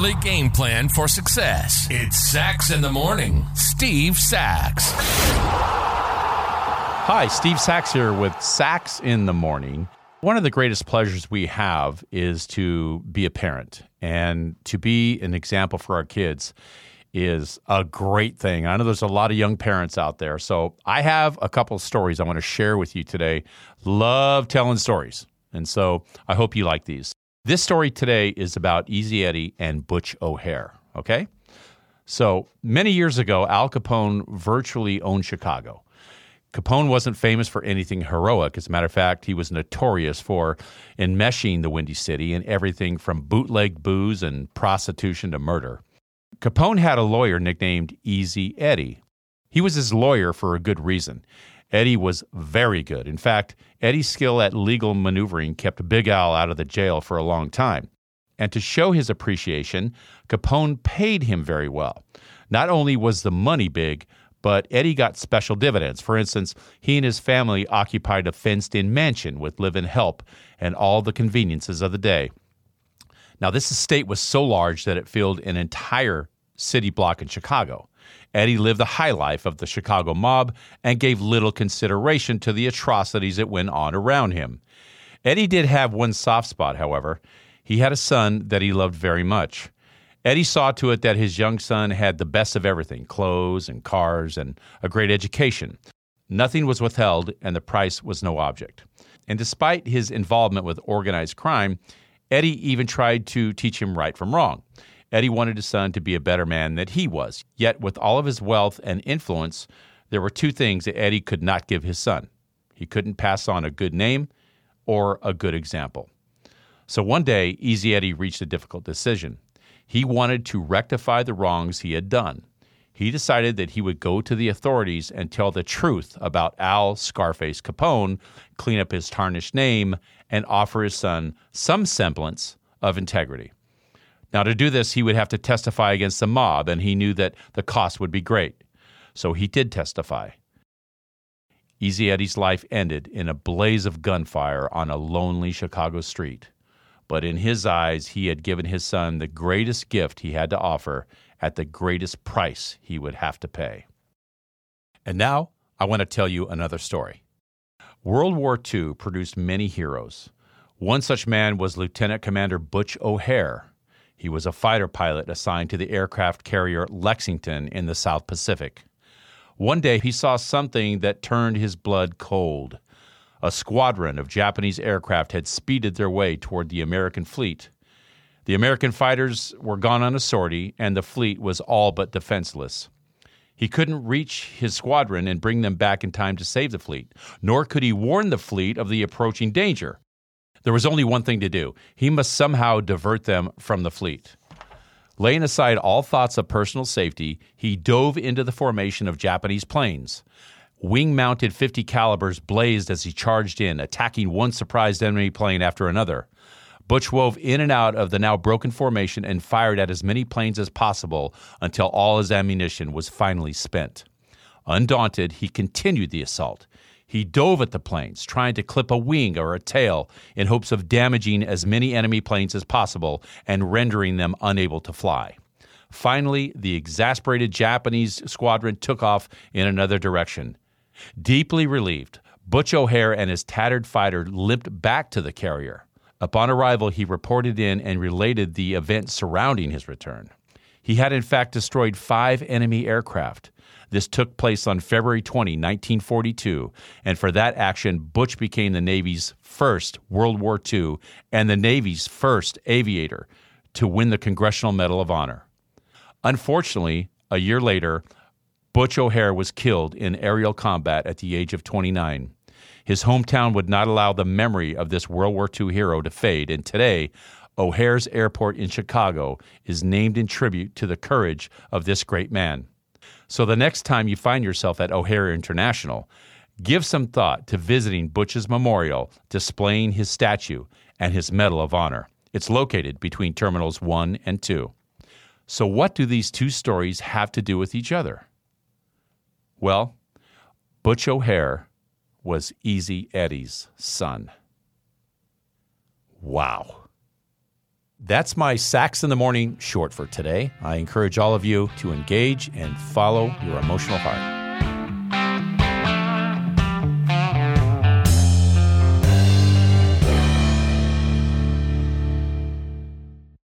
daily game plan for success. It's Sacks in the Morning. Steve Sacks. Hi, Steve Sacks here with Sacks in the Morning. One of the greatest pleasures we have is to be a parent, and to be an example for our kids is a great thing. I know there's a lot of young parents out there, so I have a couple of stories I want to share with you today. Love telling stories, and so I hope you like these. This story today is about Easy Eddie and Butch O'Hare, okay? So many years ago, Al Capone virtually owned Chicago. Capone wasn't famous for anything heroic. As a matter of fact, he was notorious for enmeshing the Windy City in everything from bootleg booze and prostitution to murder. Capone had a lawyer nicknamed Easy Eddie. He was his lawyer for a good reason. Eddie was very good. In fact, Eddie's skill at legal maneuvering kept Big Al out of the jail for a long time. And to show his appreciation, Capone paid him very well. Not only was the money big, but Eddie got special dividends. For instance, he and his family occupied a fenced-in mansion with live-in help and all the conveniences of the day. Now, this estate was so large that it filled an entire city block in Chicago. Eddie lived the high life of the Chicago mob and gave little consideration to the atrocities that went on around him. Eddie did have one soft spot, however. He had a son that he loved very much. Eddie saw to it that his young son had the best of everything, clothes and cars and a great education. Nothing was withheld, and the price was no object. And despite his involvement with organized crime, Eddie even tried to teach him right from wrong. Eddie wanted his son to be a better man than he was. Yet with all of his wealth and influence, there were two things that Eddie could not give his son. He couldn't pass on a good name or a good example. So one day, Easy Eddie reached a difficult decision. He wanted to rectify the wrongs he had done. He decided that he would go to the authorities and tell the truth about Al Scarface Capone, clean up his tarnished name, and offer his son some semblance of integrity. Now, to do this, he would have to testify against the mob, and he knew that the cost would be great. So he did testify. Easy Eddie's life ended in a blaze of gunfire on a lonely Chicago street. But in his eyes, he had given his son the greatest gift he had to offer at the greatest price he would have to pay. And now I want to tell you another story. World War II produced many heroes. One such man was Lieutenant Commander Butch O'Hare. He was a fighter pilot assigned to the aircraft carrier Lexington in the South Pacific. One day he saw something that turned his blood cold. A squadron of Japanese aircraft had speeded their way toward the American fleet. The American fighters were gone on a sortie, and the fleet was all but defenseless. He couldn't reach his squadron and bring them back in time to save the fleet, nor could he warn the fleet of the approaching danger. There was only one thing to do. He must somehow divert them from the fleet. Laying aside all thoughts of personal safety, he dove into the formation of Japanese planes. Wing-mounted .50 calibers blazed as he charged in, attacking one surprised enemy plane after another. Butch wove in and out of the now broken formation and fired at as many planes as possible until all his ammunition was finally spent. Undaunted, he continued the assault. He dove at the planes, trying to clip a wing or a tail in hopes of damaging as many enemy planes as possible and rendering them unable to fly. Finally, the exasperated Japanese squadron took off in another direction. Deeply relieved, Butch O'Hare and his tattered fighter limped back to the carrier. Upon arrival, he reported in and related the event surrounding his return. He had, in fact, destroyed 5 enemy aircraft. This took place on February 20, 1942, and for that action, Butch became the Navy's first World War II and the Navy's first aviator to win the Congressional Medal of Honor. Unfortunately, a year later, Butch O'Hare was killed in aerial combat at the age of 29. His hometown would not allow the memory of this World War II hero to fade, and today, O'Hare's airport in Chicago is named in tribute to the courage of this great man. So the next time you find yourself at O'Hare International, give some thought to visiting Butch's memorial, displaying his statue and his Medal of Honor. It's located between Terminals 1 and 2. So what do these two stories have to do with each other? Well, Butch O'Hare was Easy Eddie's son. Wow. That's my Sacks in the Morning short for today. I encourage all of you to engage and follow your emotional heart.